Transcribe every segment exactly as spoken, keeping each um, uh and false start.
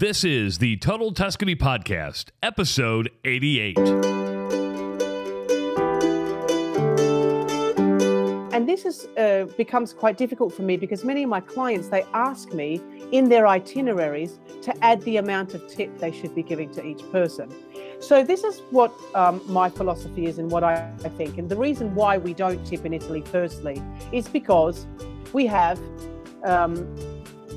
This is the Total Tuscany Podcast, episode eighty-eight. And this is uh, becomes quite difficult for me because many of my clients, they ask me in their itineraries to add the amount of tip they should be giving to each person. So this is what um, my philosophy is and what I, I think. And the reason why we don't tip in Italy, firstly, is because we have, um,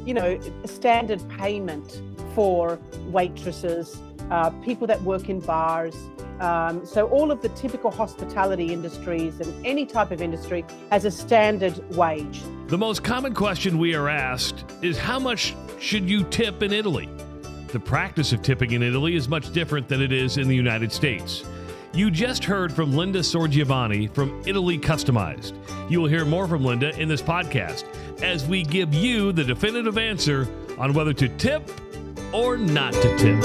you know, standard payment for waitresses, uh, people that work in bars. Um, so all of the typical hospitality industries and any type of industry has a standard wage. The most common question we are asked is how much should you tip in Italy? The practice of tipping in Italy is much different than it is in the United States. You just heard from Linda Sorgiovanni from Italy Customized. You will hear more from Linda in this podcast as we give you the definitive answer on whether to tip or not to tip.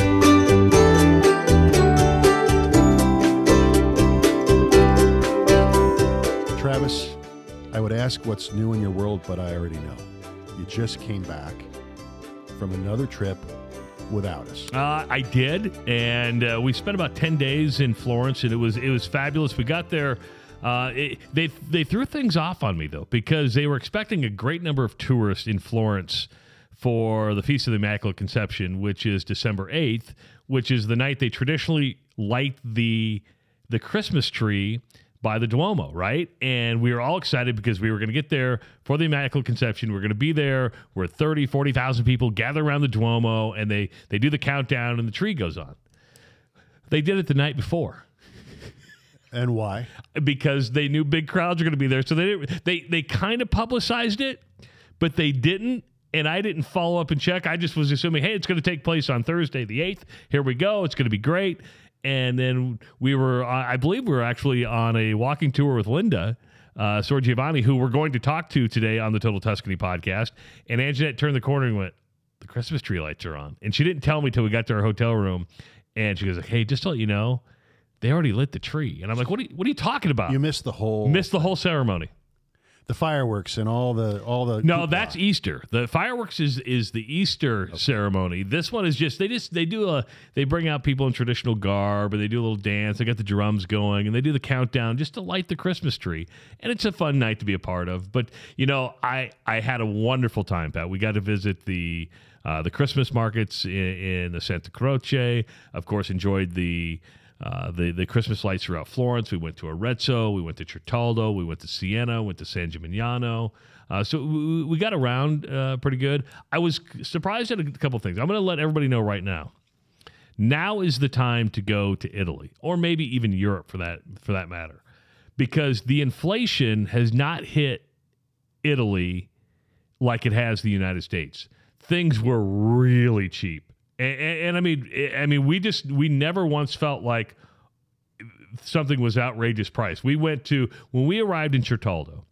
Travis, I would ask what's new in your world, but I already know. You just came back from another trip without us. Uh, I did, and uh, we spent about ten days in Florence, and it was it was fabulous. We got there. Uh, it, they they threw things off on me, though, because they were expecting a great number of tourists in Florence for the Feast of the Immaculate Conception, which is December eighth, which is the night they traditionally light the the Christmas tree by the Duomo, right? And we were all excited because we were going to get there for the Immaculate Conception. We're going to be there. We're thirty, forty thousand people gather around the Duomo, and they, they do the countdown, and the tree goes on. They did it the night before. And why? Because they knew big crowds were going to be there. So they didn't, they they kind of publicized it, but they didn't. And I didn't follow up and check. I just was assuming, hey, it's going to take place on Thursday the eighth. Here we go. It's going to be great. And then we were, I believe we were actually on a walking tour with Linda uh, Sorgiovanni, who we're going to talk to today on the Total Tuscany Podcast. And Anjanette turned the corner and went, the Christmas tree lights are on. And she didn't tell me till we got to our hotel room. And she goes, like, hey, just to let you know, they already lit the tree. And I'm like, what are you, what are you talking about? You missed the whole... Missed the whole ceremony. The fireworks and all the... all the. No, hoopla. That's Easter. The fireworks is is the Easter okay. ceremony. This one is just... They just they do a... They bring out people in traditional garb, and they do a little dance. They got the drums going, and they do the countdown just to light the Christmas tree. And it's a fun night to be a part of. But, you know, I, I had a wonderful time, Pat. We got to visit the... Uh, the Christmas markets in, in the Santa Croce. Of course, enjoyed the uh, the the Christmas lights throughout Florence. We went to Arezzo. We went to Certaldo. We went to Siena. Went to San Gimignano. Uh, so we, we got around uh, pretty good. I was surprised at a couple things. I'm going to let everybody know right now. Now is the time to go to Italy, or maybe even Europe for that for that matter, because the inflation has not hit Italy like it has the United States. Things were really cheap, and, and, and I mean, I mean, we just we never once felt like something was outrageous price. We went to when we arrived in Certaldo,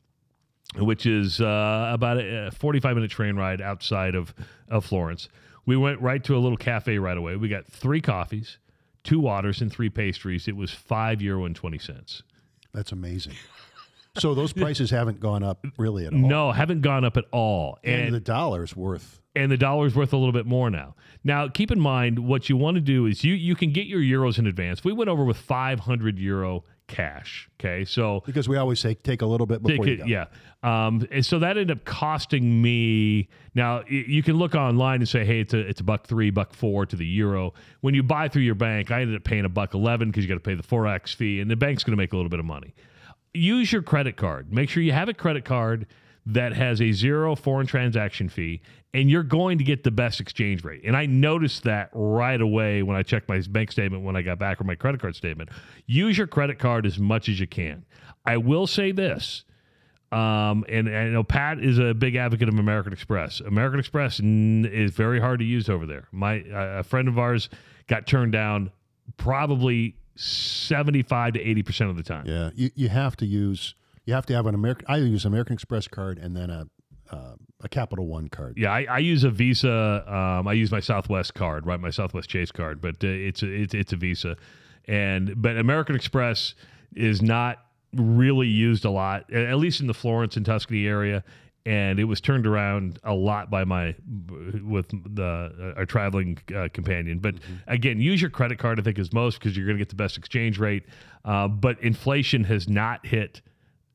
which is uh, about a forty-five minute train ride outside of, of Florence. We went right to a little cafe right away. We got three coffees, two waters, and three pastries. It was five euro and twenty cents. That's amazing. So those prices haven't gone up really at all. No, haven't gone up at all. And, and the dollar's worth. And the dollar's worth a little bit more now. Now, keep in mind, what you want to do is you you can get your euros in advance. We went over with five hundred euro cash, okay? So because we always say take a little bit before take it, you go. Yeah. Um, and so that ended up costing me... Now, you can look online and say, hey, it's a it's a buck three, buck four to the euro. When you buy through your bank, I ended up paying a buck eleven because you got to pay the Forex fee, and the bank's going to make a little bit of money. Use your credit card. Make sure you have a credit card that has a zero foreign transaction fee, and you're going to get the best exchange rate. And I noticed that right away when I checked my bank statement when I got back, or my credit card statement. Use your credit card as much as you can. I will say this, um, and, and I know Pat is a big advocate of American Express. American Express n- is very hard to use over there. My uh, a friend of ours got turned down probably seventy-five to eighty percent of the time. Yeah, you, you have to use, you have to have an American, I use American Express card and then a uh, a Capital One card. Yeah, I, I use a Visa, um, I use my Southwest card, right, my Southwest Chase card, but uh, it's, a, it's, it's a Visa. And but American Express is not really used a lot, at least in the Florence and Tuscany area. and it was turned around a lot by my with the uh, our traveling uh, companion. But mm-hmm. again, use your credit card, I think, is most, because you're going to get the best exchange rate. Uh, but inflation has not hit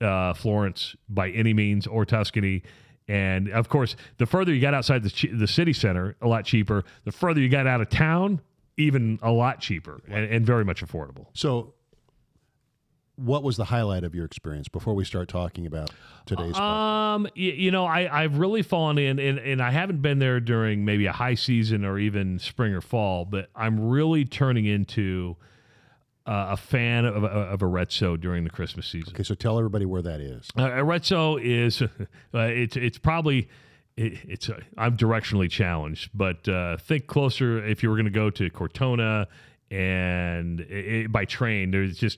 uh, Florence by any means, or Tuscany. And of course, the further you got outside the ch- the city center, a lot cheaper. The further you got out of town, even a lot cheaper, right. and, and very much affordable. So, what was the highlight of your experience before we start talking about today's podcast? Um, you, you know, I, I've really fallen in, and, and I haven't been there during maybe a high season or even spring or fall, but I'm really turning into uh, a fan of, of Arezzo during the Christmas season. Okay, so tell everybody where that is. Uh, Arezzo is, uh, it's it's probably... It, it's uh, I'm directionally challenged, but uh, think closer if you were going to go to Cortona and it, it, by train. There's just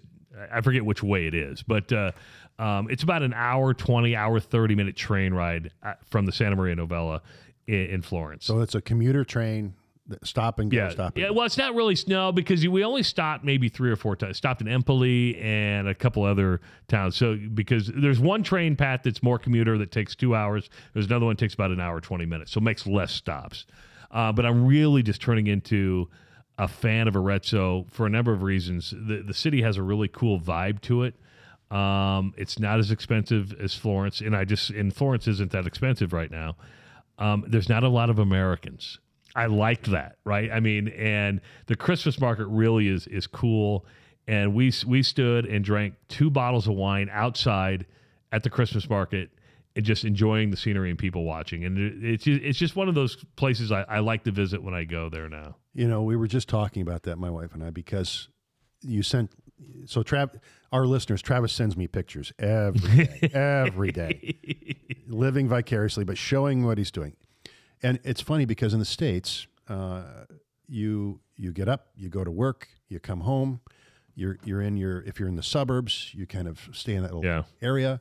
I forget which way it is, but uh, um, it's about an hour twenty, hour thirty minute train ride from the Santa Maria Novella in, in Florence. So it's a commuter train. Stop and go, yeah. stop and yeah, go. Well, it's not really snow because we only stopped maybe three or four times. Stopped in Empoli and a couple other towns. So because there's one train path that's more commuter that takes two hours. There's another one that takes about an hour, twenty minutes. So it makes less stops. Uh, but I'm really just turning into a fan of Arezzo for a number of reasons. The, the city has a really cool vibe to it. Um, it's not as expensive as Florence. And I just, and Florence isn't that expensive right now. Um, there's not a lot of Americans. I liked that, right? I mean, and the Christmas market really is is cool. And we we stood and drank two bottles of wine outside at the Christmas market and just enjoying the scenery and people watching. And it's it's just one of those places I, I like to visit when I go there now. You know, we were just talking about that, my wife and I, because you sent, so Trav, our listeners, Travis sends me pictures every day, every day, living vicariously, but showing what he's doing. And it's funny because in the States, uh, you you get up, you go to work, you come home, you're you're in your if you're in the suburbs, you kind of stay in that little yeah. area.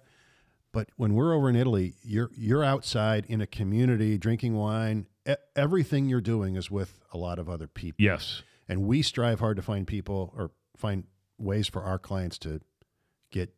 But when we're over in Italy, you're you're outside in a community drinking wine. E- everything you're doing is with a lot of other people. Yes, and we strive hard to find people or find ways for our clients to get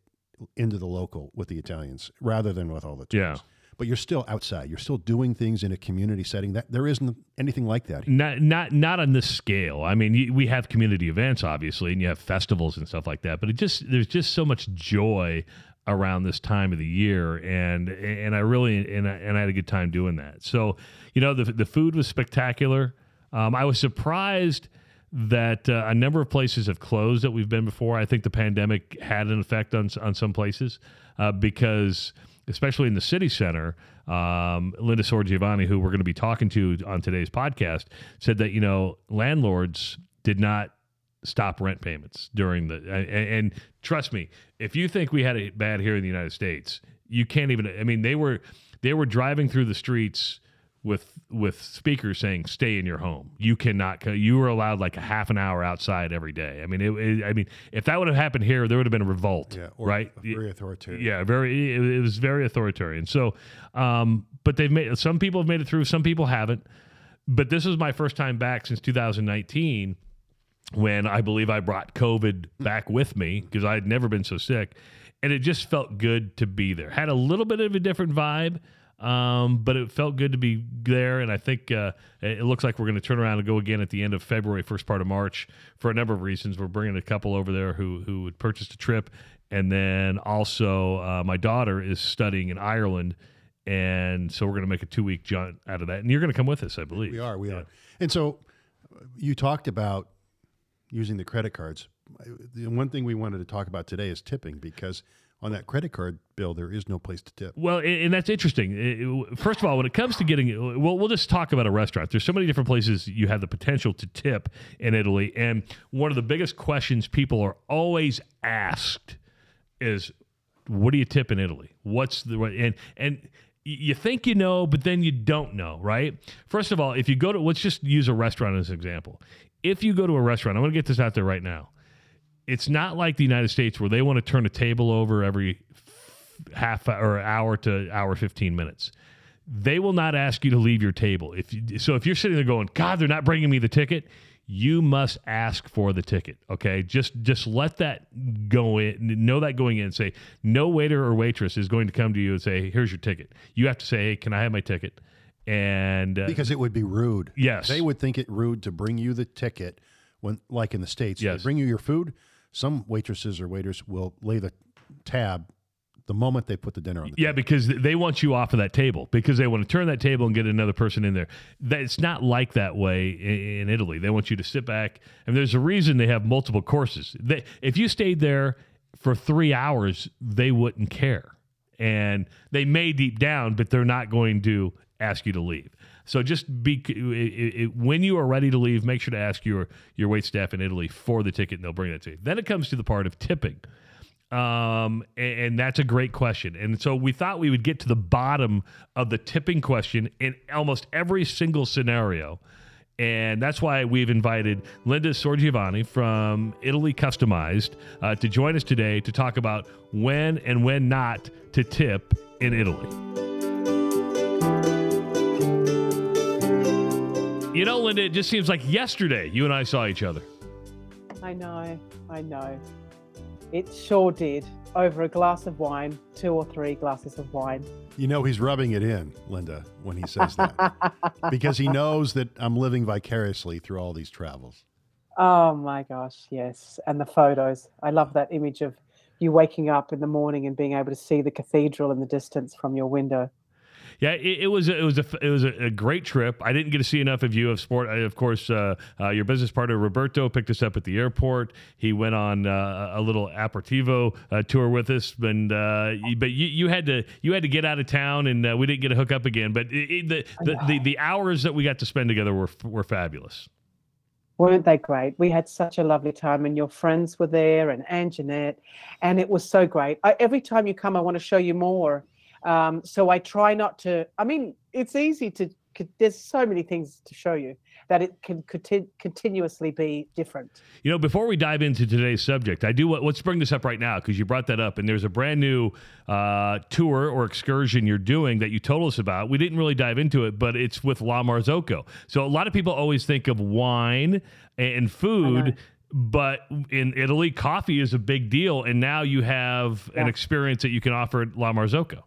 into the local with the Italians rather than with all the tourists. Yeah. But you're still outside. You're still doing things in a community setting. That there isn't anything like that here. Not not not on this scale. I mean, you, we have community events, obviously, and you have festivals and stuff like that. But it just there's just so much joy around this time of the year, and and I really and I, and I had a good time doing that. So you know, the the food was spectacular. Um, I was surprised that uh, a number of places have closed that we've been before. I think the pandemic had an effect on on some places uh, because. Especially in the city center, um, Linda Sorgiovanni, who we're going to be talking to on today's podcast, said that, you know, landlords did not stop rent payments during the, and, and trust me, if you think we had it bad here in the United States, you can't even, I mean, they were, they were driving through the streets with, with speakers saying, stay in your home. You cannot, you were allowed like a half an hour outside every day. I mean, it, it, I mean, if that would have happened here, there would have been a revolt, yeah, or right? Very authoritarian. Yeah. Very, it, it was very authoritarian. So, um, but they've made, some people have made it through, some people haven't, but this is my first time back since two thousand nineteen when I believe I brought COVID back with me because I had never been so sick, and it just felt good to be there. Had a little bit of a different vibe. Um, but it felt good to be there, and I think uh, it looks like we're going to turn around and go again at the end of February, first part of March, for a number of reasons. We're bringing a couple over there who who had purchased a trip, and then also uh, my daughter is studying in Ireland, and so we're going to make a two-week jaunt out of that. And you're going to come with us, I believe. We are, we yeah. are. And so you talked about using the credit cards. The one thing we wanted to talk about today is tipping, because on that credit card bill, there is no place to tip. Well, and that's interesting. First of all, when it comes to getting, well, we'll just talk about a restaurant. There's so many different places you have the potential to tip in Italy. And one of the biggest questions people are always asked is, what do you tip in Italy? What's the, and, and you think you know, but then you don't know, right? First of all, if you go to, let's just use a restaurant as an example. If you go to a restaurant, I'm going to get this out there right now. It's not like the United States where they want to turn a table over every half or hour to hour fifteen minutes. They will not ask you to leave your table. If you, so if you're sitting there going, God, they're not bringing me the ticket, you must ask for the ticket. Okay. Just, just let that go in, know that going in and say, no waiter or waitress is going to come to you and say, here's your ticket. You have to say, hey, can I have my ticket? And uh, because it would be rude. Yes. They would think it rude to bring you the ticket when, like in the States, yes. They bring you your food. Some waitresses or waiters will lay the tab the moment they put the dinner on the yeah, table. Because they want you off of that table because they want to turn that table and get another person in there. That, it's not like that way in, in Italy. They want you to sit back. And there's a reason they have multiple courses. They, if you stayed there for three hours, they wouldn't care. And they may deep down, but they're not going to ask you to leave. So just be it, it, when you are ready to leave, make sure to ask your, your waitstaff in Italy for the ticket, and they'll bring that to you. Then it comes to the part of tipping. Um, and, and that's a great question. And so we thought we would get to the bottom of the tipping question in almost every single scenario. And that's why we've invited Linda Sorgiovanni from Italy Customized uh, to join us today to talk about when and when not to tip in Italy. You know, Linda, it just seems like yesterday you and I saw each other. I know, I know. It sure did. Over a glass of wine, two or three glasses of wine. You know, he's rubbing it in, Linda, when he says that. Because he knows that I'm living vicariously through all these travels. Oh, my gosh, yes. And the photos. I love that image of you waking up in the morning and being able to see the cathedral in the distance from your window. Yeah, it, it was it was a it was a, a great trip. I didn't get to see enough of you of sport. I, of course, uh, uh, your business partner Roberto picked us up at the airport. He went on uh, a little aperitivo uh, tour with us, and uh, but you, you had to you had to get out of town, and uh, we didn't get to hook up again. But it, it, the, the, the the hours that we got to spend together were were fabulous. Weren't they great? We had such a lovely time, and your friends were there, and Anjanette, and it was so great. I, every time you come, I want to show you more. Um, so I try not to, I mean, it's easy to, could, there's so many things to show you that it can conti- continuously be different. You know, before we dive into today's subject, I do, let's bring this up right now because you brought that up and there's a brand new uh, tour or excursion you're doing that you told us about. We didn't really dive into it, but it's with La Marzocco. So a lot of people always think of wine and food. But in Italy, coffee is a big deal. And now you have yeah. an experience that you can offer at La Marzocco.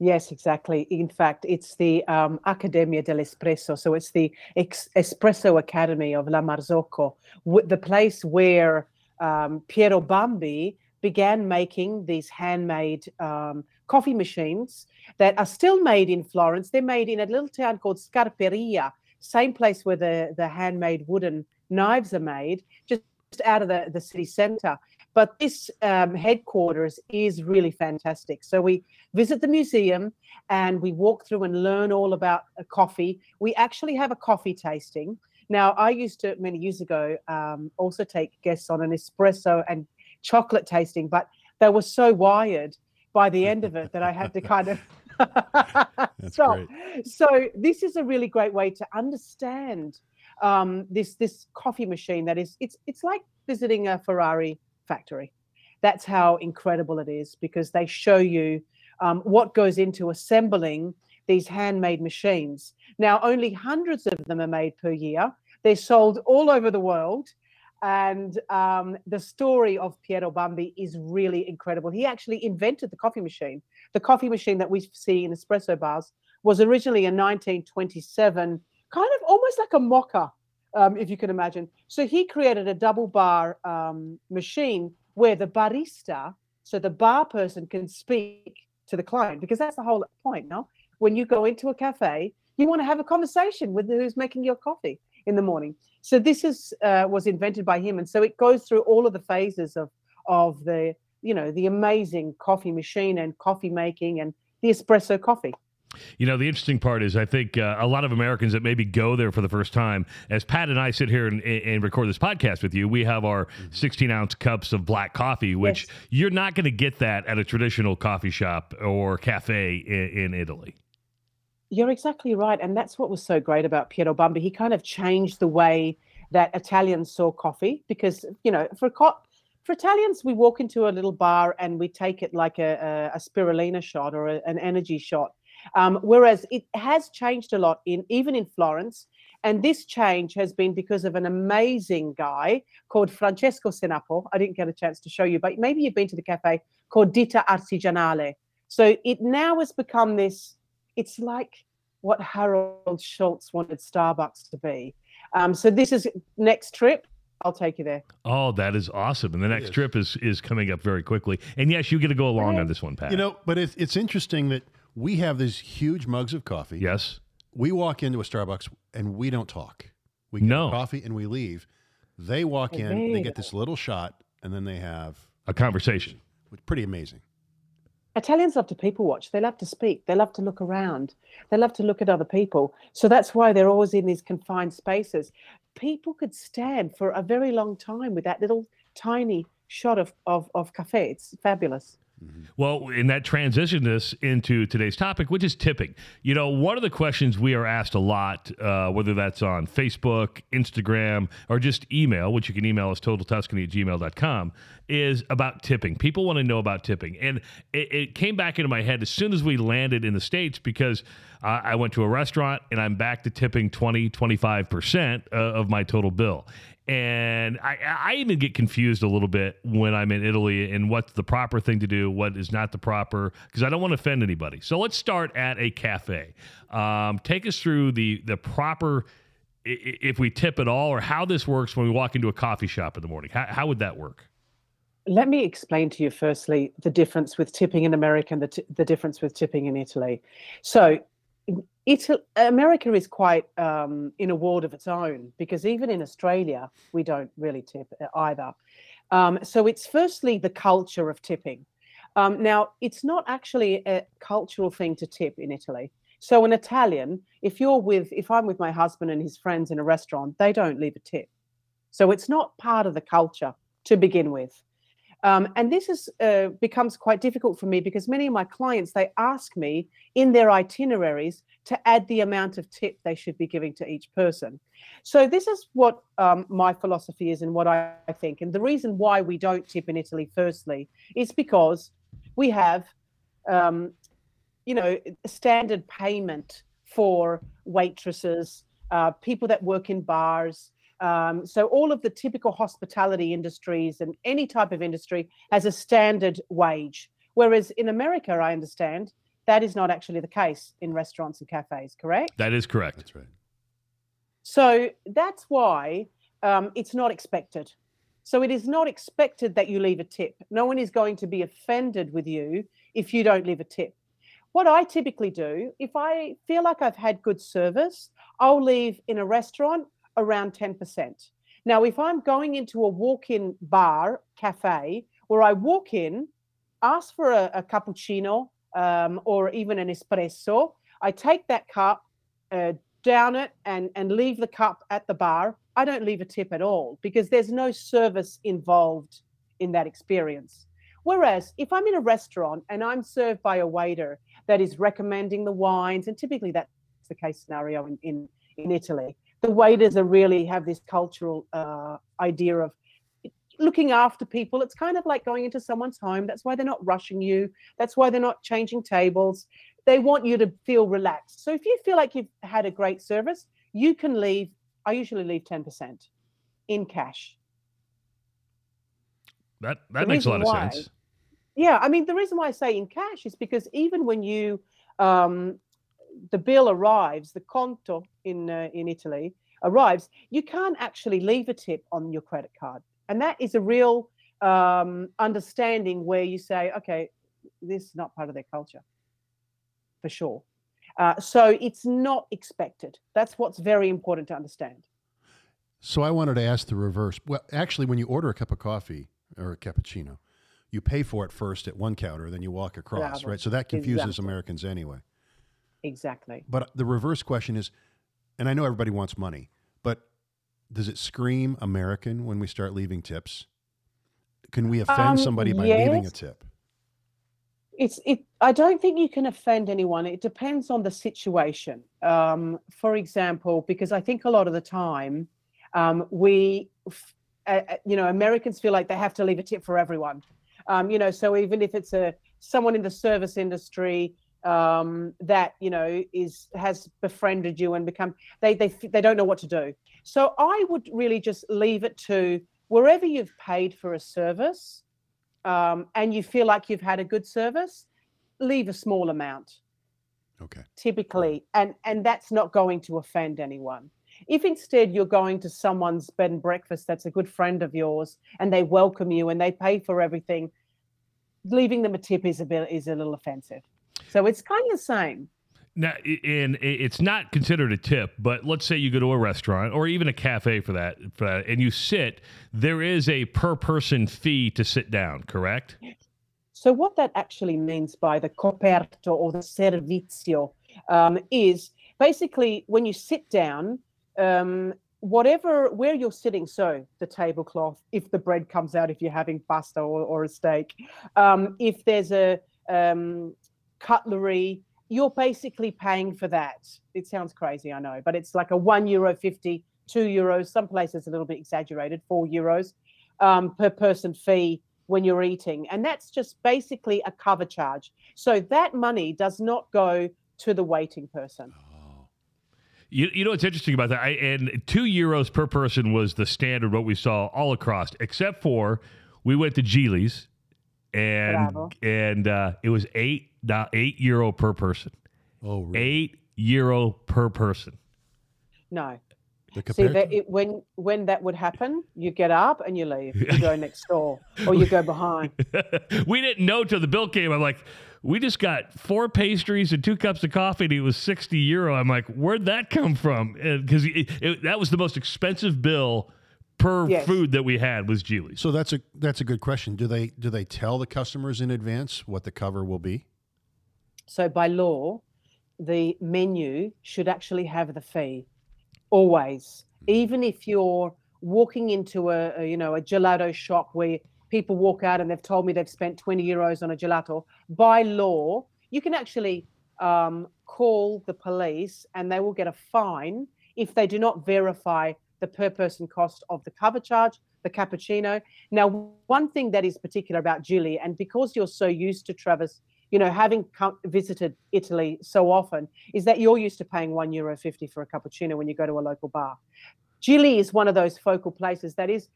Yes, exactly. In fact, it's the um, Accademia dell'Espresso. So it's the ex- Espresso Academy of La Marzocco, w- the place where um, Piero Bambi began making these handmade um, coffee machines that are still made in Florence. They're made in a little town called Scarperia, same place where the, the handmade wooden knives are made, just out of the, the city centre. But this um, headquarters is really fantastic. So we visit the museum and we walk through and learn all about a coffee. We actually have a coffee tasting. Now, I used to, many years ago, um, also take guests on an espresso and chocolate tasting, but they were so wired by the end of it that I had to kind of stop. Great. So this is a really great way to understand um, this this coffee machine that is, it's it's like visiting a Ferrari factory. That's how incredible it is because they show you um, what goes into assembling these handmade machines. Now, only hundreds of them are made per year. They're sold all over the world. And um, the story of Piero Bambi is really incredible. He actually invented the coffee machine. The coffee machine that we see in espresso bars was originally in nineteen twenty-seven, kind of almost like a mocha. Um, if you can imagine. So he created a double bar um, machine where the barista, so the bar person can speak to the client, because that's the whole point, no? When you go into a cafe, you want to have a conversation with who's making your coffee in the morning. So this is uh, was invented by him. And so it goes through all of the phases of of the, you know, the amazing coffee machine and coffee making and the espresso coffee. You know, the interesting part is I think uh, a lot of Americans that maybe go there for the first time, as Pat and I sit here and, and record this podcast with you, we have our sixteen-ounce cups of black coffee, which yes. You're not going to get that at a traditional coffee shop or cafe in, in Italy. You're exactly right. And that's what was so great about Piero Bambi. He kind of changed the way that Italians saw coffee because, you know, for co- for Italians, we walk into a little bar and we take it like a, a, a spirulina shot or a, an energy shot. Um, whereas it has changed a lot in even in Florence And this change has been because of an amazing guy called Francesco Senapo. I didn't get a chance to show you, but maybe you've been to the cafe called Ditta Artigianale. So it now has become this, it's like what Harold Schultz wanted Starbucks to be. Um, so this is next trip. I'll take you there. Oh, that is awesome. And the next trip is is coming up very quickly. And yes, you get to go along yeah. on this one, Pat. You know, but it's, it's interesting that we have these huge mugs of coffee. Yes. We walk into a Starbucks and we don't talk. We get no. coffee and we leave. They walk in, okay. they get this little shot, and then they have a conversation. Pretty amazing. Italians love to people watch. They love to speak. They love to look around. They love to look at other people. So that's why they're always in these confined spaces. People could stand for a very long time with that little tiny shot of, of, of cafe. It's fabulous. Mm-hmm. Well, and that transitioned this into today's topic, which is tipping. You know, one of the questions we are asked a lot, uh, whether that's on Facebook, Instagram, or just email, which you can email us total tuscany at gmail dot com, is about tipping. People want to know about tipping. And it, it came back into my head as soon as we landed in the States, because uh, I went to a restaurant and I'm back to tipping twenty, twenty-five percent of my total bill. And I, I even get confused a little bit when I'm in Italy and what's the proper thing to do, what is not the proper, because I don't want to offend anybody. So let's start at a cafe. Um, take us through the the proper, if we tip at all, or how this works when we walk into a coffee shop in the morning. How, how would that work? Let me explain to you, firstly, the difference with tipping in America and the, t- the difference with tipping in Italy. So Italy, America is quite um, in a world of its own, because even in Australia, we don't really tip either. Um, so it's firstly the culture of tipping. Um, now, it's not actually a cultural thing to tip in Italy. So an Italian, if you're with, if I'm with my husband and his friends in a restaurant, they don't leave a tip. So it's not part of the culture to begin with. Um, and this is, uh, becomes quite difficult for me, because many of my clients, they ask me in their itineraries to add the amount of tip they should be giving to each person. So this is what um, my philosophy is and what I think. And the reason why we don't tip in Italy, firstly, is because we have, um, you know, standard payment for waitresses, uh, people that work in bars. Um, so all of the typical hospitality industries and any type of industry has a standard wage, whereas in America, I understand, that is not actually the case in restaurants and cafes, correct? That is correct. That's right. So that's why um, it's not expected. So it is not expected that you leave a tip. No one is going to be offended with you if you don't leave a tip. What I typically do, if I feel like I've had good service, I'll leave in a restaurant around ten percent. Now, if I'm going into a walk-in bar, cafe, where I walk in, ask for a, a cappuccino um, or even an espresso, I take that cup, uh, down it, and, and leave the cup at the bar. I don't leave a tip at all, because there's no service involved in that experience. Whereas if I'm in a restaurant and I'm served by a waiter that is recommending the wines, and typically that's the case scenario in, in, in Italy, the waiters are really have this cultural uh, idea of looking after people. It's kind of like going into someone's home. That's why they're not rushing you. That's why they're not changing tables. They want you to feel relaxed. So if you feel like you've had a great service, you can leave. I usually leave ten percent in cash. That that makes a lot of sense. Yeah. I mean, the reason why I say in cash is because even when you... Um, the bill arrives, the conto in uh, in Italy arrives, you can't actually leave a tip on your credit card. And that is a real um, understanding where you say, okay, this is not part of their culture, for sure. Uh, so it's not expected. That's what's very important to understand. So I wanted to ask the reverse. Well, actually, when you order a cup of coffee or a cappuccino, you pay for it first at one counter, then you walk across, yeah, right? So that confuses exactly. Americans anyway. Exactly. But the reverse question is, and I know everybody wants money, but does it scream American when we start leaving tips? Can we offend um, somebody by yes. leaving a tip? It's. It. I don't think you can offend anyone. It depends on the situation. Um, for example, because I think a lot of the time um, we, uh, you know, Americans feel like they have to leave a tip for everyone. Um, you know, so even if it's a someone in the service industry, um, that, you know, is has befriended you and become, they they they don't know what to do. So I would really just leave it to wherever you've paid for a service um, and you feel like you've had a good service, leave a small amount. Okay. Typically, and and that's not going to offend anyone. If instead you're going to someone's bed and breakfast that's a good friend of yours and they welcome you and they pay for everything, leaving them a tip is a bit is a little offensive. So it's kind of the same. Now, and it's not considered a tip, but let's say you go to a restaurant or even a cafe for that, for that and you sit, there is a per person fee to sit down, correct? So what that actually means by the coperto or the servizio um, is basically when you sit down, um, whatever, where you're sitting, so the tablecloth, if the bread comes out, if you're having pasta or, or a steak, um, if there's a um, cutlery, you're basically paying for that. It sounds crazy, I know, but it's like a one euro fifty, two euros, some places a little bit exaggerated, four euros um, per person fee when you're eating. And that's just basically a cover charge. So that money does not go to the waiting person. You, you know what's interesting about that? I, and two euros per person was the standard, what we saw all across, except for we went to Geely's, and Bravo. and uh, it was eight eight euro per person. Oh, really? Eight euro per person. No, see that it, when when that would happen, you get up and you leave. You go next door or you go behind. We didn't know till the bill came. I'm like, we just got four pastries and two cups of coffee, and it was sixty euro. I'm like, where'd that come from? Because that was the most expensive bill per yes. food that we had was Geely. So that's a that's a good question. Do they do they tell the customers in advance what the cover will be? So by law, the menu should actually have the fee, always. Even if you're walking into a, a you know a gelato shop where people walk out and they've told me they've spent twenty euros on a gelato. By law, you can actually um, call the police and they will get a fine if they do not verify the per-person cost of the cover charge, the cappuccino. Now, one thing that is particular about Geely, and because you're so used to, Travis, you know, having come, visited Italy so often, is that you're used to paying one euro fifty for a cappuccino when you go to a local bar. Geely is one of those focal places that is...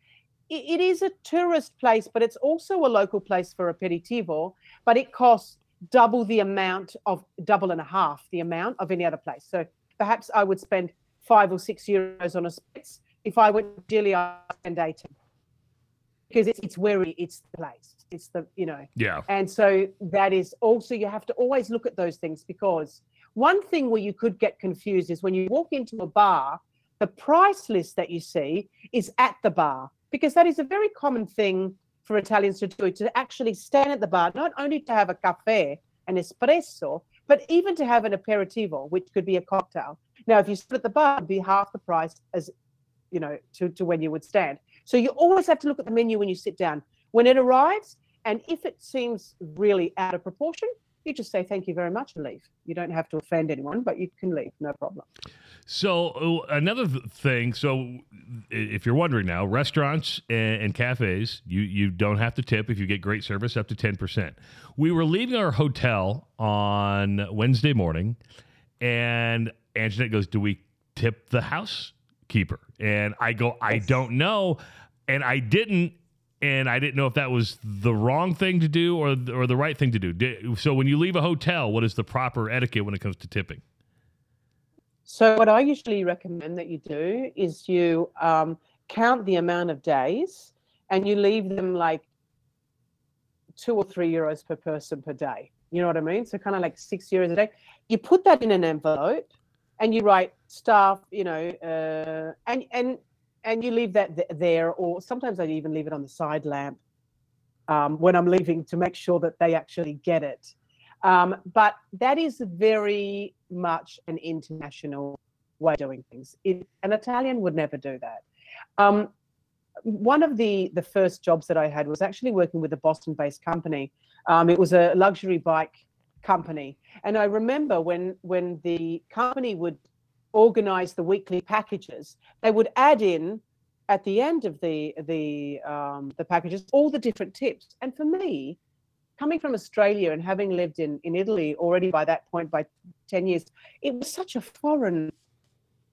It is a tourist place, but it's also a local place for aperitivo, but it costs double the amount of, double and a half the amount of any other place. So perhaps I would spend five or six euros on a spritz. If I went to Geely, I'd spend eighteen. Because it's, it's where it's the place. It's the, you know. Yeah. And so that is also, you have to always look at those things, because one thing where you could get confused is when you walk into a bar, the price list that you see is at the bar. Because that is a very common thing for Italians to do, to actually stand at the bar, not only to have a caffè, an espresso, but even to have an aperitivo, which could be a cocktail. Now, if you sit at the bar, it would be half the price as, you know, to, to when you would stand. So you always have to look at the menu when you sit down. When it arrives, and if it seems really out of proportion, you just say, thank you very much, and leave. You don't have to offend anyone, but you can leave, no problem. So another thing, so if you're wondering now, restaurants and, and cafes, you, you don't have to tip if you get great service, up to ten percent. We were leaving our hotel on Wednesday morning, and Anjanette goes, do we tip the housekeeper? And I go, I yes. don't know, and I didn't. And I didn't know if that was the wrong thing to do or or the right thing to do. So when you leave a hotel, what is the proper etiquette when it comes to tipping? So what I usually recommend that you do is you um, count the amount of days and you leave them like two or three euros per person per day. You know what I mean? So kind of like six euros a day. You put that in an envelope and you write staff, you know, uh, and and. And you leave that th- there, or sometimes I even leave it on the side lamp um, when I'm leaving to make sure that they actually get it. Um, but that is very much an international way of doing things. It, an Italian would never do that. Um, one of the, the first jobs that I had was actually working with a Boston-based company. Um, it was a luxury bike company. And I remember when when the company would organize the weekly packages, they would add in at the end of the the um the packages all the different tips. And for me, coming from Australia and having lived in, in Italy already by that point, by ten years, it was such a foreign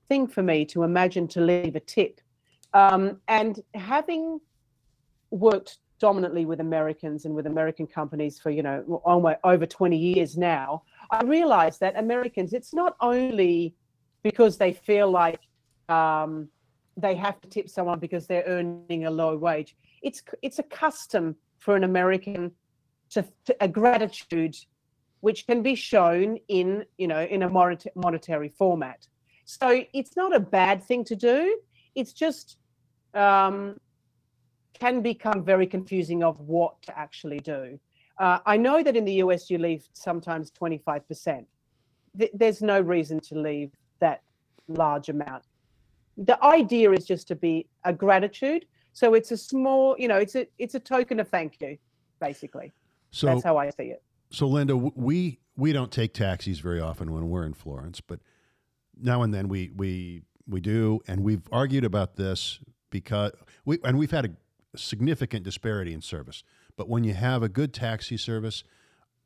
thing for me to imagine to leave a tip. Um, and having worked dominantly with Americans and with American companies for, you know, almost over twenty years now, I realized that Americans, it's not only because they feel like um, they have to tip someone because they're earning a low wage. It's it's a custom for an American to, to a gratitude which can be shown in, you know, in a monetary format. So it's not a bad thing to do. It's just um, can become very confusing of what to actually do. Uh, I know that in the U S you leave sometimes twenty-five percent. Th- there's no reason to leave that large amount. The idea is just to be a gratitude. So it's a small, you know, it's a it's a token of thank you, basically. So that's how I see it. So Linda, we we don't take taxis very often when we're in Florence, but now and then we we we do, and we've argued about this because we and we've had a significant disparity in service. But when you have a good taxi service,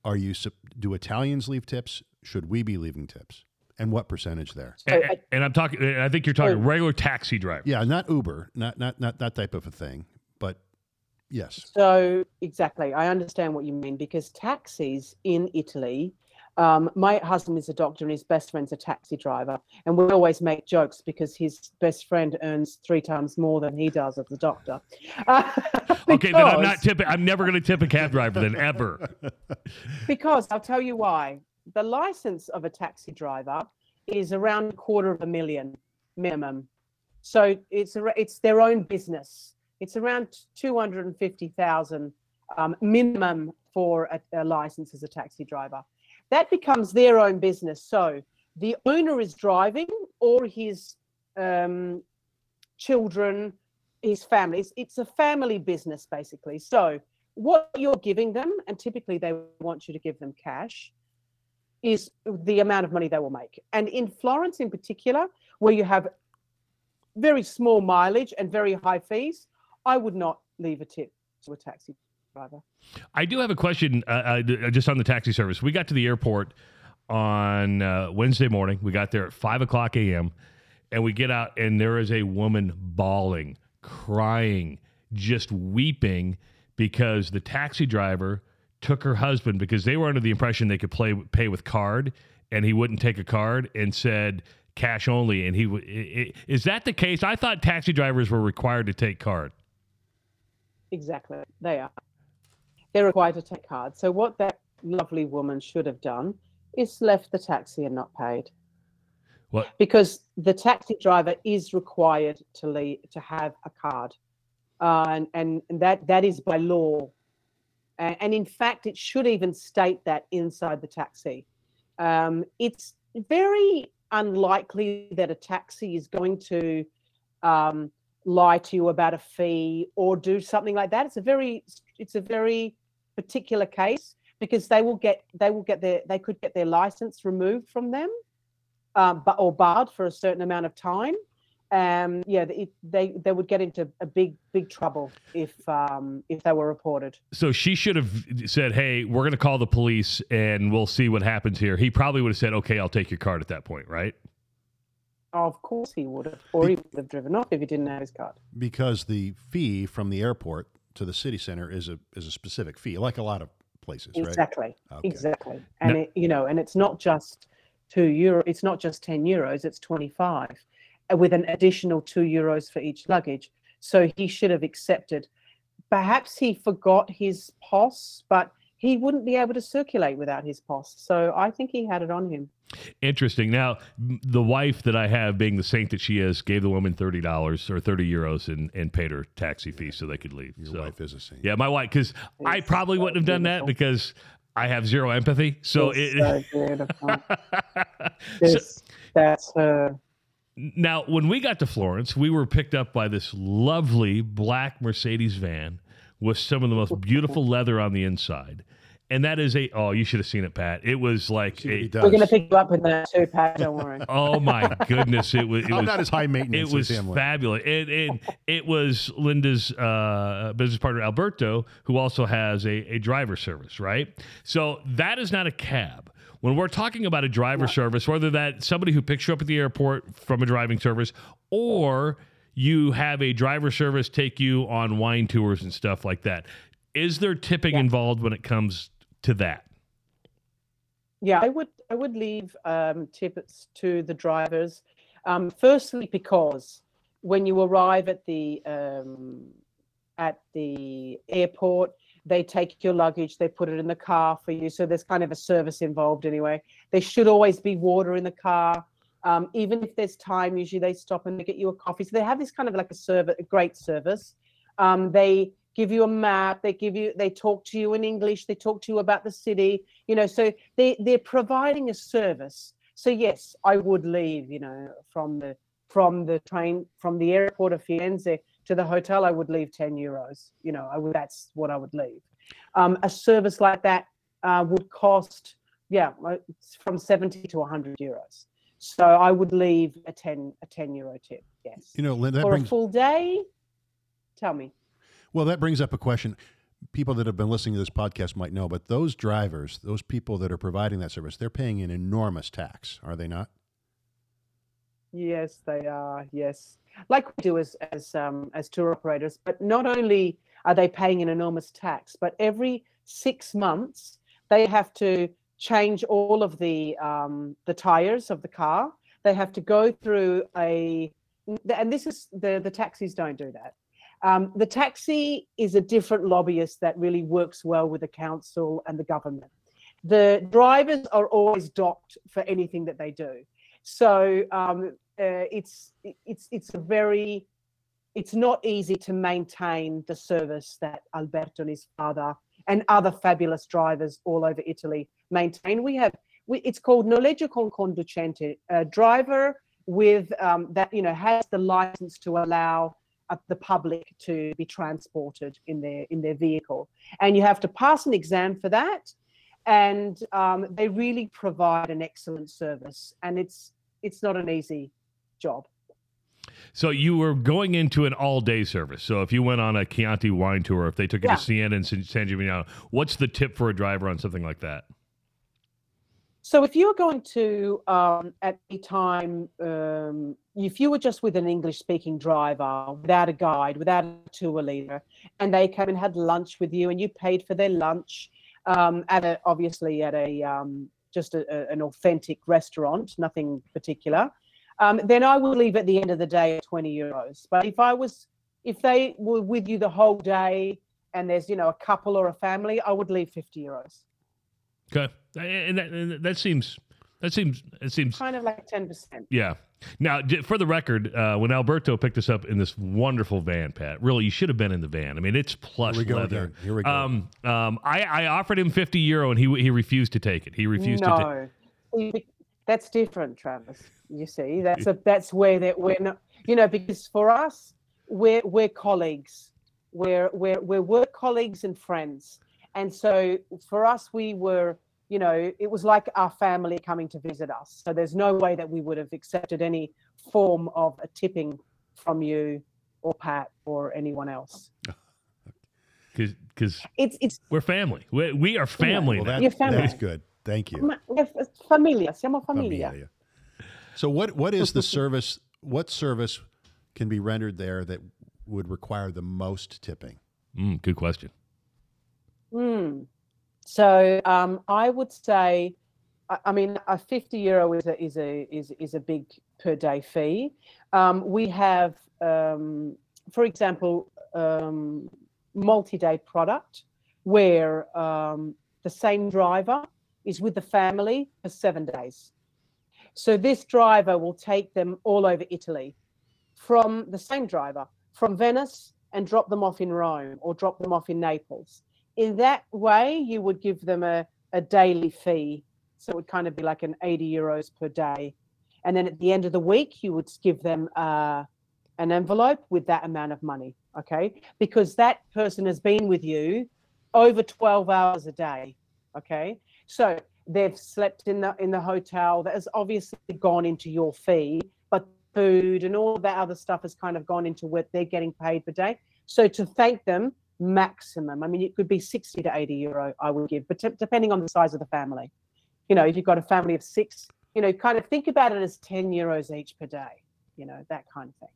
are you do Italians leave tips? Should we be leaving tips? And what percentage there? And, and, and I'm talking. I think you're talking regular taxi driver. Yeah, not Uber, not not not that type of a thing. But yes. So exactly, I understand what you mean because taxis in Italy. Um, my husband is a doctor and his best friend's a taxi driver, and we always make jokes because his best friend earns three times more than he does as a doctor. Uh, okay, because... then I'm not tipping. I'm never going to tip a cab driver then ever. Because I'll tell you why. The license of a taxi driver is around a quarter of a million minimum. So it's a, it's their own business. It's around two hundred fifty thousand um, minimum for a, a license as a taxi driver. That becomes their own business. So the owner is driving or his um, children, his family. It's, it's a family business, basically. So what you're giving them, and typically they want you to give them cash, is the amount of money they will make. And in Florence in particular, where you have very small mileage and very high fees, I would not leave a tip to a taxi driver. I do have a question uh, just on the taxi service. We got to the airport on uh, Wednesday morning. We got there at five o'clock a.m. and we get out and there is a woman bawling, crying, just weeping because the taxi driver took her husband because they were under the impression they could play pay with card and he wouldn't take a card and said cash only. And he w- it, it, is that the case? I thought taxi drivers were required to take card. Exactly. They are. They're required to take card. So what that lovely woman should have done is left the taxi and not paid. What? Because the taxi driver is required to leave, to have a card. Uh, and, and that, that is by law. And in fact, it should even state that inside the taxi. Um, it's very unlikely that a taxi is going to um, lie to you about a fee or do something like that. It's a very, it's a very particular case because they will get, they will get their, they could get their license removed from them, um, but or barred for a certain amount of time. Um, yeah, it, they they would get into a big big trouble if um, if they were reported. So she should have said, "Hey, we're going to call the police and we'll see what happens here." He probably would have said, "Okay, I'll take your card" at that point, right? Of course he would have, or he would have driven off if he didn't have his card. Because the fee from the airport to the city center is a is a specific fee, like a lot of places, right? Exactly, okay. exactly, and no. it, you know, and it's not just two euro, it's not just ten euros, it's twenty five. With an additional two euros for each luggage. So he should have accepted. Perhaps he forgot his P O S, but he wouldn't be able to circulate without his P O S. So I think he had it on him. Interesting. Now, the wife that I have, being the saint that she is, gave the woman thirty dollars or thirty euros and, and paid her taxi fee so they could leave. Your so, wife is a saint. Yeah, my wife, because I probably so wouldn't have done beautiful. that because I have zero empathy. So it's it, so beautiful. This, so, that's her. Now, when we got to Florence, we were picked up by this lovely black Mercedes van with some of the most beautiful leather on the inside. And that is a, oh, you should have seen it, Pat. It was like a, we're going to pick you up in that too, Pat. Don't worry. Oh my goodness, it was. It was not as high maintenance. It was fabulous. It it it was Linda's uh, business partner Alberto, who also has a a driver service, right? So that is not a cab. When we're talking about a driver yeah. service, whether that somebody who picks you up at the airport from a driving service, or you have a driver service take you on wine tours and stuff like that, is there tipping yeah. involved when it comes to that? Yeah, I would I would leave um, tips to the drivers. Um, firstly, because when you arrive at the um, at the airport, they take your luggage, they put it in the car for you, so there's kind of a service involved anyway. There should always be water in the car. Um, even if there's time, usually they stop and they get you a coffee. So they have this kind of like a service, a great service. Um, they give you a map, they give you, they talk to you in English, they talk to you about the city, you know, so they, they're providing a service. So yes, I would leave, you know, from the, from the train, from the airport of Firenze to the hotel, I would leave ten euros, you know, I would, that's what I would leave. Um, a service like that uh, would cost, yeah, from seventy to one hundred euros. So I would leave a ten, a ten euro tip, yes. You know, Linda, for brings- a full day, tell me. Well, that brings up a question. People that have been listening to this podcast might know, but those drivers, those people that are providing that service, they're paying an enormous tax, are they not? Yes, they are. Yes, like we do as as um, as tour operators. But not only are they paying an enormous tax, but every six months they have to change all of the um, the tires of the car. They have to go through a, and this is the the taxis don't do that. Um, the taxi is a different lobbyist that really works well with the council and the government. The drivers are always docked for anything that they do. So um, uh, it's it's it's a very, it's not easy to maintain the service that Alberto and his father and other fabulous drivers all over Italy maintain. We have, we, it's called Noleggio Con Conducente, a driver with um, that, you know, has the license to allow the public to be transported in their in their vehicle, and you have to pass an exam for that, and um, they really provide an excellent service, and it's it's not an easy job. So you were going into an all-day service. So if you went on a Chianti wine tour, if they took you yeah. to Siena and San Gimignano, what's the tip for a driver on something like that? So if you were going to, um, at the time, um, if you were just with an English-speaking driver, without a guide, without a tour leader, and they came and had lunch with you and you paid for their lunch, um, at a, obviously at a um, just a, a, an authentic restaurant, nothing particular, um, then I would leave at the end of the day at twenty euros. But if I was, if they were with you the whole day and there's, you know, a couple or a family, I would leave fifty euros. Okay. And that, and that seems, that seems, it seems kind of like ten percent. Yeah. Now, for the record, uh, when Alberto picked us up in this wonderful van, Pat, really, you should have been in the van. I mean, it's plush Here we go leather. Again. Here we go. Um, um, I, I offered him fifty euro and he, he refused to take it. He refused no. to take it. That's different, Travis. You see, that's a, that's where that we're not, you know, because for us, we're, we're colleagues. We're, we're, we're work colleagues and friends. And so for us, we were, you know, it was like our family coming to visit us. So there's no way that we would have accepted any form of a tipping from you or Pat or anyone else. Because it's, it's, we're family. We, we are family. Yeah. Well, that, You're family. That's good. Thank you. Familia. Siamo familia. familia. So what, what is the service, what service can be rendered there that would require the most tipping? Mm, good question. Mm. So um, I would say, I, I mean, a fifty euro is a is a is is a big per day fee. Um, we have, um, for example, um, multi-day product where um, the same driver is with the family for seven days. So this driver will take them all over Italy, from the same driver from Venice, and drop them off in Rome or drop them off in Naples. In that way, you would give them a, a daily fee. So it would kind of be like an eighty euros per day. And then at the end of the week, you would give them uh, an envelope with that amount of money, okay? Because that person has been with you over twelve hours a day. Okay, so they've slept in the in the hotel that has obviously gone into your fee, but food and all that other stuff has kind of gone into what they're getting paid per day. So to thank them, maximum, I mean, it could be sixty to eighty euro I would give, but t- depending on the size of the family. You know, if you've got a family of six, you know, kind of think about it as ten euros each per day, you know, that kind of thing.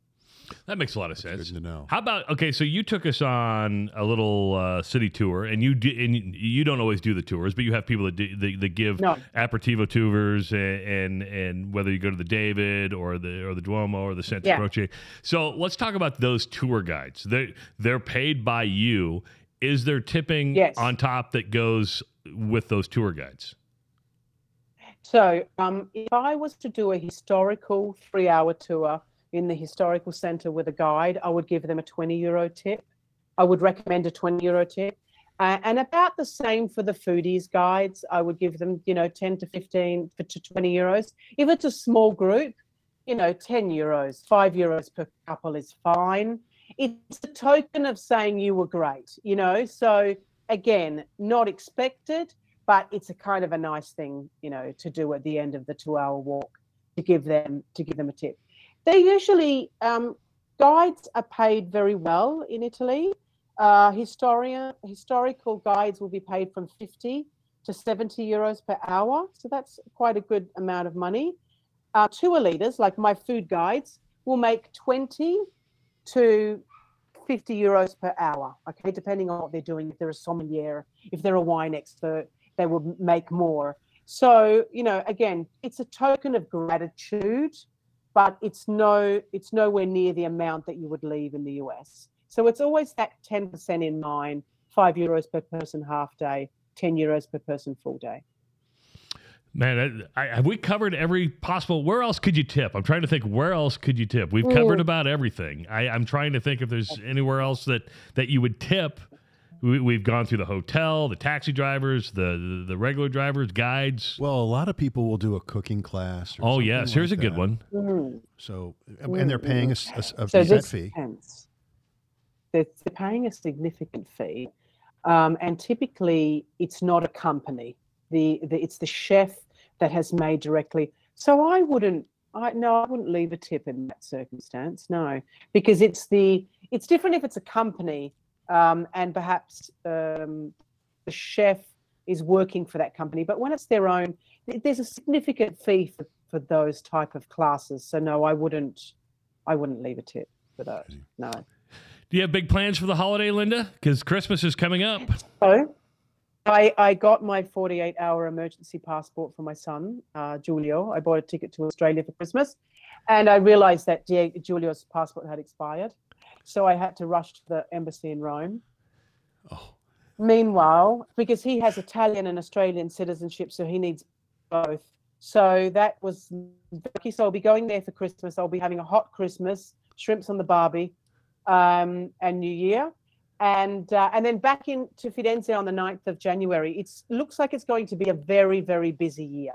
That makes a lot of That's sense. Good to know. How about, okay, so you took us on a little uh, city tour, and you do, and you don't always do the tours, but you have people that do, that, that give no. aperitivo tours, and, and and whether you go to the David or the or the Duomo or the Santa yeah. Croce. So let's talk about those tour guides. They they're paid by you. Is there tipping yes. on top that goes with those tour guides? So um, if I was to do a historical three-hour tour in the historical centre with a guide, I would give them a twenty euro tip. I would recommend a twenty euro tip. Uh, and about the same for the foodies guides. I would give them, you know, ten to fifteen to twenty euros. If it's a small group, you know, ten euros, five euros per couple is fine. It's a token of saying you were great, you know. So, again, not expected. But it's a kind of a nice thing, you know, to do at the end of the two-hour walk to give them to give them a tip. They usually um, guides are paid very well in Italy. Uh, historian historical guides will be paid from fifty to seventy euros per hour, so that's quite a good amount of money. Uh, tour leaders, like my food guides, will make twenty to fifty euros per hour. Okay, depending on what they're doing. If they're a sommelier, if they're a wine expert, they will make more. So, you know, again, it's a token of gratitude, but it's no, it's nowhere near the amount that you would leave in the U S. So it's always that ten percent in mind, five euros per person half day, ten euros per person full day. Man, I, I, have we covered every possible... Where else could you tip? I'm trying to think, where else could you tip? We've covered about everything. I, I'm trying to think if there's anywhere else that, that you would tip. We, we've gone through the hotel, the taxi drivers, the, the the regular drivers, guides. Well, a lot of people will do a cooking class. Or oh, yes. Here's like a good that. one. Mm. So, and they're paying a, a, a so set fee. They're, they're paying a significant fee. Um, and typically, it's not a company. The, the It's the chef that has made directly. So I wouldn't, I no, I wouldn't leave a tip in that circumstance, no. Because it's the, it's different if it's a company. Um, and perhaps um, the chef is working for that company. But when it's their own, there's a significant fee for, for those type of classes. So no, I wouldn't, I wouldn't leave a tip for those. No. Do you have big plans for the holiday, Linda? Because Christmas is coming up. So, I, I got my forty-eight hour emergency passport for my son, uh, Giulio. I bought a ticket to Australia for Christmas, and I realised that Giulio's passport had expired. So I had to rush to the embassy in Rome. Oh. Meanwhile, because he has Italian and Australian citizenship, so he needs both. So that was lucky. So I'll be going there for Christmas. I'll be having a hot Christmas, shrimps on the barbie, um, and New Year. And uh, and then back into Firenze on the ninth of January. It looks like it's going to be a very, very busy year.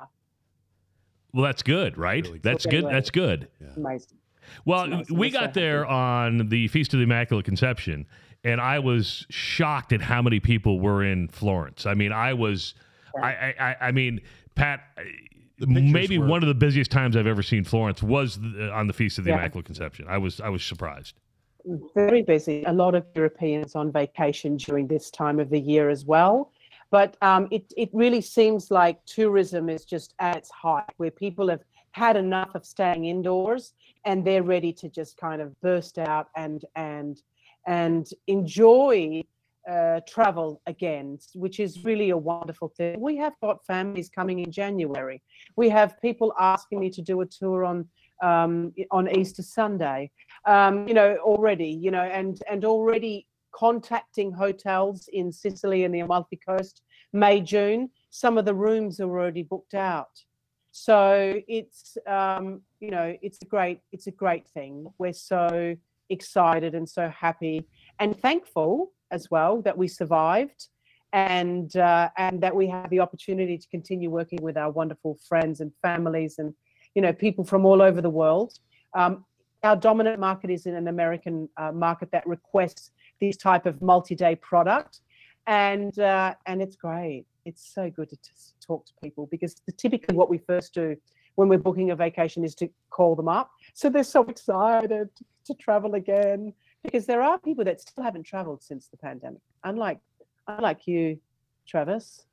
Well, that's good, right? Really? That's good. That's good. Yeah. Amazing. Well, nice. we That's got so there on the Feast of the Immaculate Conception, and I was shocked at how many people were in Florence. I mean, I was, yeah. I, I, I mean, Pat, maybe were... one of the busiest times I've ever seen Florence was the, on the Feast of the yeah. Immaculate Conception. I was, I was surprised. Very busy. A lot of Europeans on vacation during this time of the year as well. But um, it, it really seems like tourism is just at its height, where people have had enough of staying indoors, and they're ready to just kind of burst out and and and enjoy uh, travel again, which is really a wonderful thing. We have got families coming in January. We have people asking me to do a tour on um, on Easter Sunday, um, you know, already, you know, and and already contacting hotels in Sicily and the Amalfi Coast, May, June. Some of the rooms are already booked out. So it's, um, you know, it's a great, it's a great thing. We're so excited and so happy and thankful as well that we survived, and uh, and that we have the opportunity to continue working with our wonderful friends and families and, you know, people from all over the world. Um, our dominant market is in an American uh, market that requests these type of multi-day product, and uh, and it's great. it's so good to t- talk to people, because the, typically what we first do when we're booking a vacation is to call them up. So they're so excited to travel again, because there are people that still haven't traveled since the pandemic, unlike unlike you, Travis.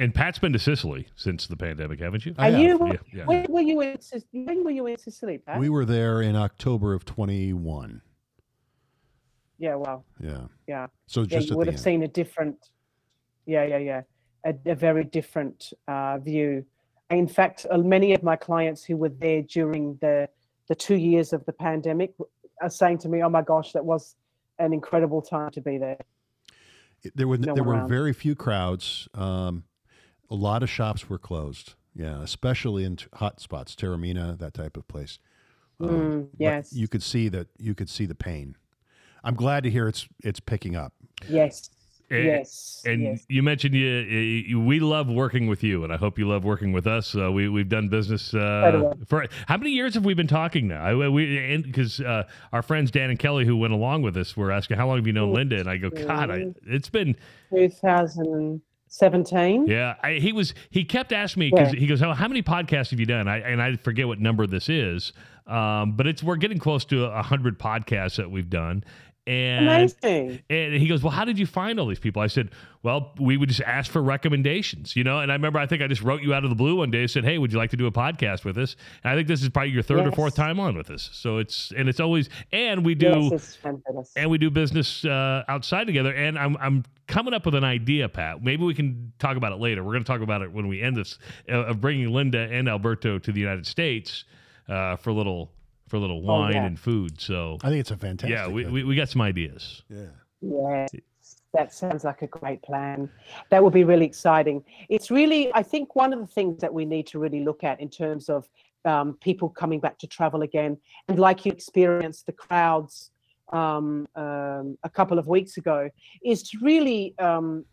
And Pat's been to Sicily since the pandemic, haven't you? Are you yeah, yeah. When were you in when were you in Sicily, Pat? We were there in October of twenty-one. Yeah, wow. Yeah. Yeah. So just yeah, you at would the have end. seen a different Yeah, yeah, yeah. A, a very different uh, view. In fact, uh, many of my clients who were there during the the two years of the pandemic are saying to me, "Oh my gosh, that was an incredible time to be there." There were no there were around. very few crowds. Um, A lot of shops were closed, yeah, especially in t- hot spots, Taormina, that type of place. Um, mm, yes, you could see that. You could see the pain. I'm glad to hear it's it's picking up. Yes, and, yes. And yes. you mentioned you, you. We love working with you, and I hope you love working with us. Uh, we we've done business uh, for how many years have we been talking now? I, we because uh, our friends Dan and Kelly who went along with us were asking, "How long have you known Linda?" And I go, "God, I, it's been two thousand." seventeen. Yeah, I, he was. He kept asking me because yeah. he goes, oh, "How many podcasts have you done?" I, and I forget what number this is, um, but it's we're getting close to a hundred podcasts that we've done. And, Amazing. And he goes, "Well, how did you find all these people?" I said, "Well, we would just ask for recommendations, you know." And I remember, I think I just wrote you out of the blue one day and said, "Hey, would you like to do a podcast with us?" And I think this is probably your third yes. or fourth time on with us. So it's and it's always and we do yes, and we do business uh, outside together. And I'm I'm coming up with an idea, Pat. Maybe we can talk about it later. We're going to talk about it when we end this uh, of bringing Linda and Alberto to the United States uh, for a little. for a little wine oh, yeah. and food. So I think it's a fantastic Yeah, we, we we got some ideas. Yeah. Yeah. That sounds like a great plan. That would be really exciting. It's really, I think one of the things that we need to really look at in terms of um, people coming back to travel again, and like you experienced the crowds um, um, a couple of weeks ago, is to really um,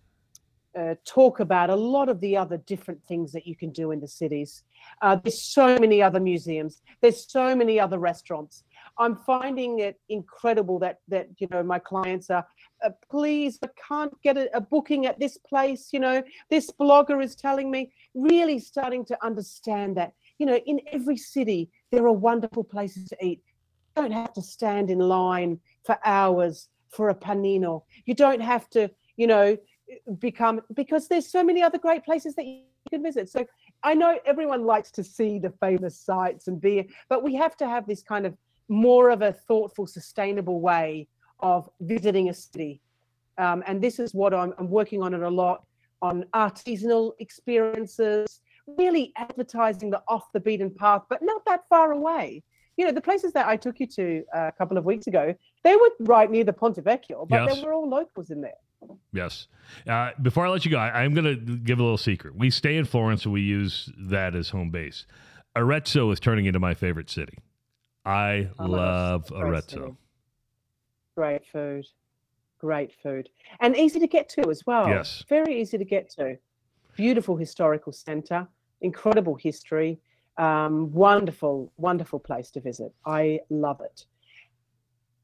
uh, talk about a lot of the other different things that you can do in the cities. Uh, there's so many other museums. There's so many other restaurants. I'm finding it incredible that that you know my clients are, uh, please, I can't get a, a booking at this place. You know, this blogger is telling me. Really starting to understand that you know in every city there are wonderful places to eat. You don't have to stand in line for hours for a panino. You don't have to you know become because there's so many other great places that you can visit. So. I know everyone likes to see the famous sites and be, but we have to have this kind of more of a thoughtful, sustainable way of visiting a city. Um, and this is what I'm, I'm working on it a lot, on artisanal experiences, really advertising the off the beaten path, but not that far away. You know, the places that I took you to a couple of weeks ago, they were right near the Ponte Vecchio, but yes. they were all locals in there. Yes. Uh, before I let you go, I, I'm going to give a little secret. We stay in Florence, and we use that as home base. Arezzo is turning into my favorite city. I oh love gosh, Arezzo. City. Great food. Great food. And easy to get to as well. Yes. Very easy to get to. Beautiful historical center, incredible history, um, wonderful, wonderful place to visit. I love it.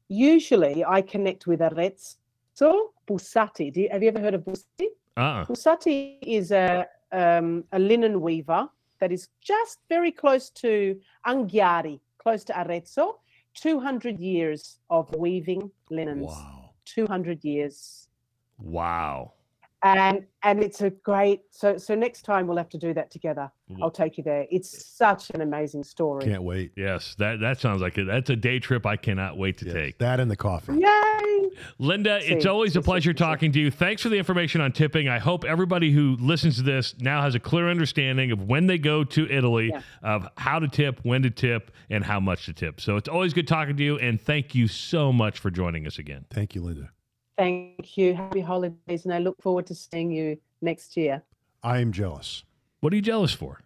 Usually I connect with Arezzo. So Bussati, do you, have you ever heard of Bussati? Uh-uh. Bussati is a um, a linen weaver that is just very close to Anghiari, close to Arezzo. two hundred years of weaving linens. Wow. two hundred years. Wow. And and it's a great, so so next time we'll have to do that together. I'll take you there. It's such an amazing story. Can't wait. Yes, that, that sounds like it. That's a day trip I cannot wait to yes, take. That and the coffee. Yay! Linda, see, it's always see, a pleasure see, talking see. to you. Thanks for the information on tipping. I hope everybody who listens to this now has a clear understanding of when they go to Italy, yeah. of how to tip, when to tip, and how much to tip. So it's always good talking to you, and thank you so much for joining us again. Thank you, Linda. Thank you. Happy holidays, and I look forward to seeing you next year. I am jealous. What are you jealous for?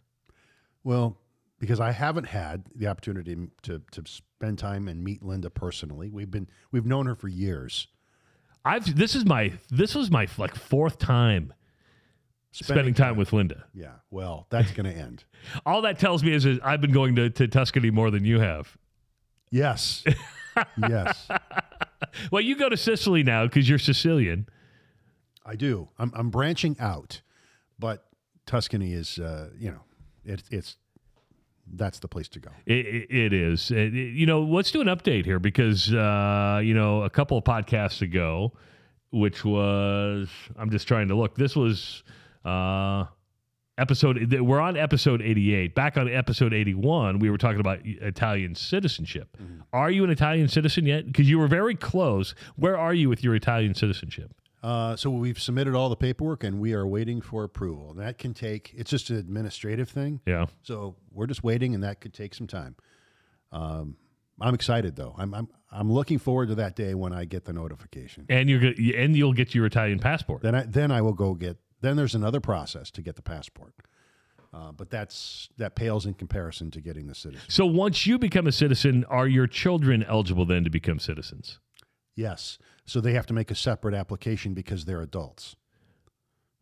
Well, because I haven't had the opportunity to to spend time and meet Linda personally. We've been we've known her for years. I've this is my this was my like fourth time spending, spending time, time with Linda. Yeah. Well, that's going to end. All that tells me is, is I've been going to, to Tuscany more than you have. Yes. Yes. Well, you go to Sicily now because you're Sicilian. I do. I'm, I'm branching out, But Tuscany is, uh, you know, it, it's that's the place to go. It, it is. It, it, you know, let's do an update here because, uh, you know, a couple of podcasts ago, which was, I'm just trying to look, this was uh, episode, we're on episode eighty-eight. Back on episode eighty-one, we were talking about Italian citizenship. Mm-hmm. Are you an Italian citizen yet? Because you were very close. Where are you with your Italian citizenship? Uh, so we've submitted all the paperwork and we are waiting for approval. That can take, it's just an administrative thing. Yeah. So we're just waiting and that could take some time. Um, I'm excited though. I'm, I'm, I'm looking forward to that day when I get the notification. And you're good, and you'll get your Italian passport. Then I, then I will go get, then there's another process to get the passport. Uh, but that's that pales in comparison to getting the citizenship. So once you become a citizen, are your children eligible then to become citizens? Yes. So they have to make a separate application because they're adults,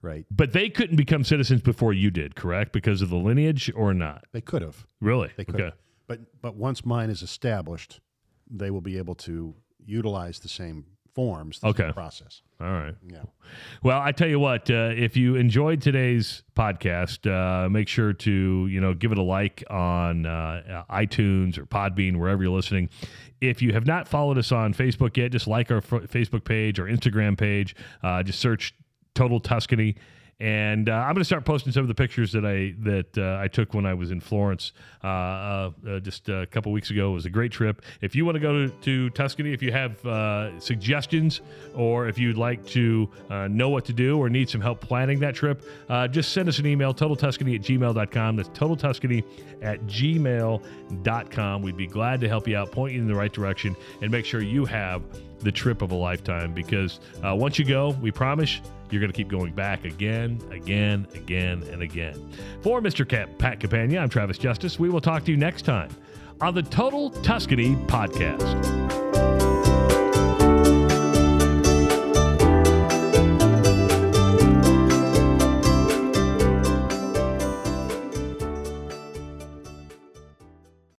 right? But they couldn't become citizens before you did, correct? Because of the lineage or not? They could have. Really? They could. Okay. But, but once mine is established, they will be able to utilize the same forms, the okay. same process. All right. Yeah. Well, I tell you what, uh, if you enjoyed today's podcast, uh, make sure to, you know, give it a like on uh, iTunes or Podbean, wherever you're listening. If you have not followed us on Facebook yet, just like our f- Facebook page or Instagram page. Uh, just search Total Tuscany. And uh, I'm going to start posting some of the pictures that I that uh, I took when I was in Florence uh, uh, just a couple weeks ago. It was a great trip. If you want to go to, to Tuscany, if you have uh, suggestions or if you'd like to uh, know what to do or need some help planning that trip, uh, just send us an email, total tuscany at gmail dot com. That's total tuscany at gmail dot com. We'd be glad to help you out, point you in the right direction, and make sure you have the trip of a lifetime, because uh, once you go, we promise you're going to keep going back again, again, again, and again. For Mister Cap, Pat Campagna, I'm Travis Justice. We will talk to you next time on the Total Tuscany Podcast.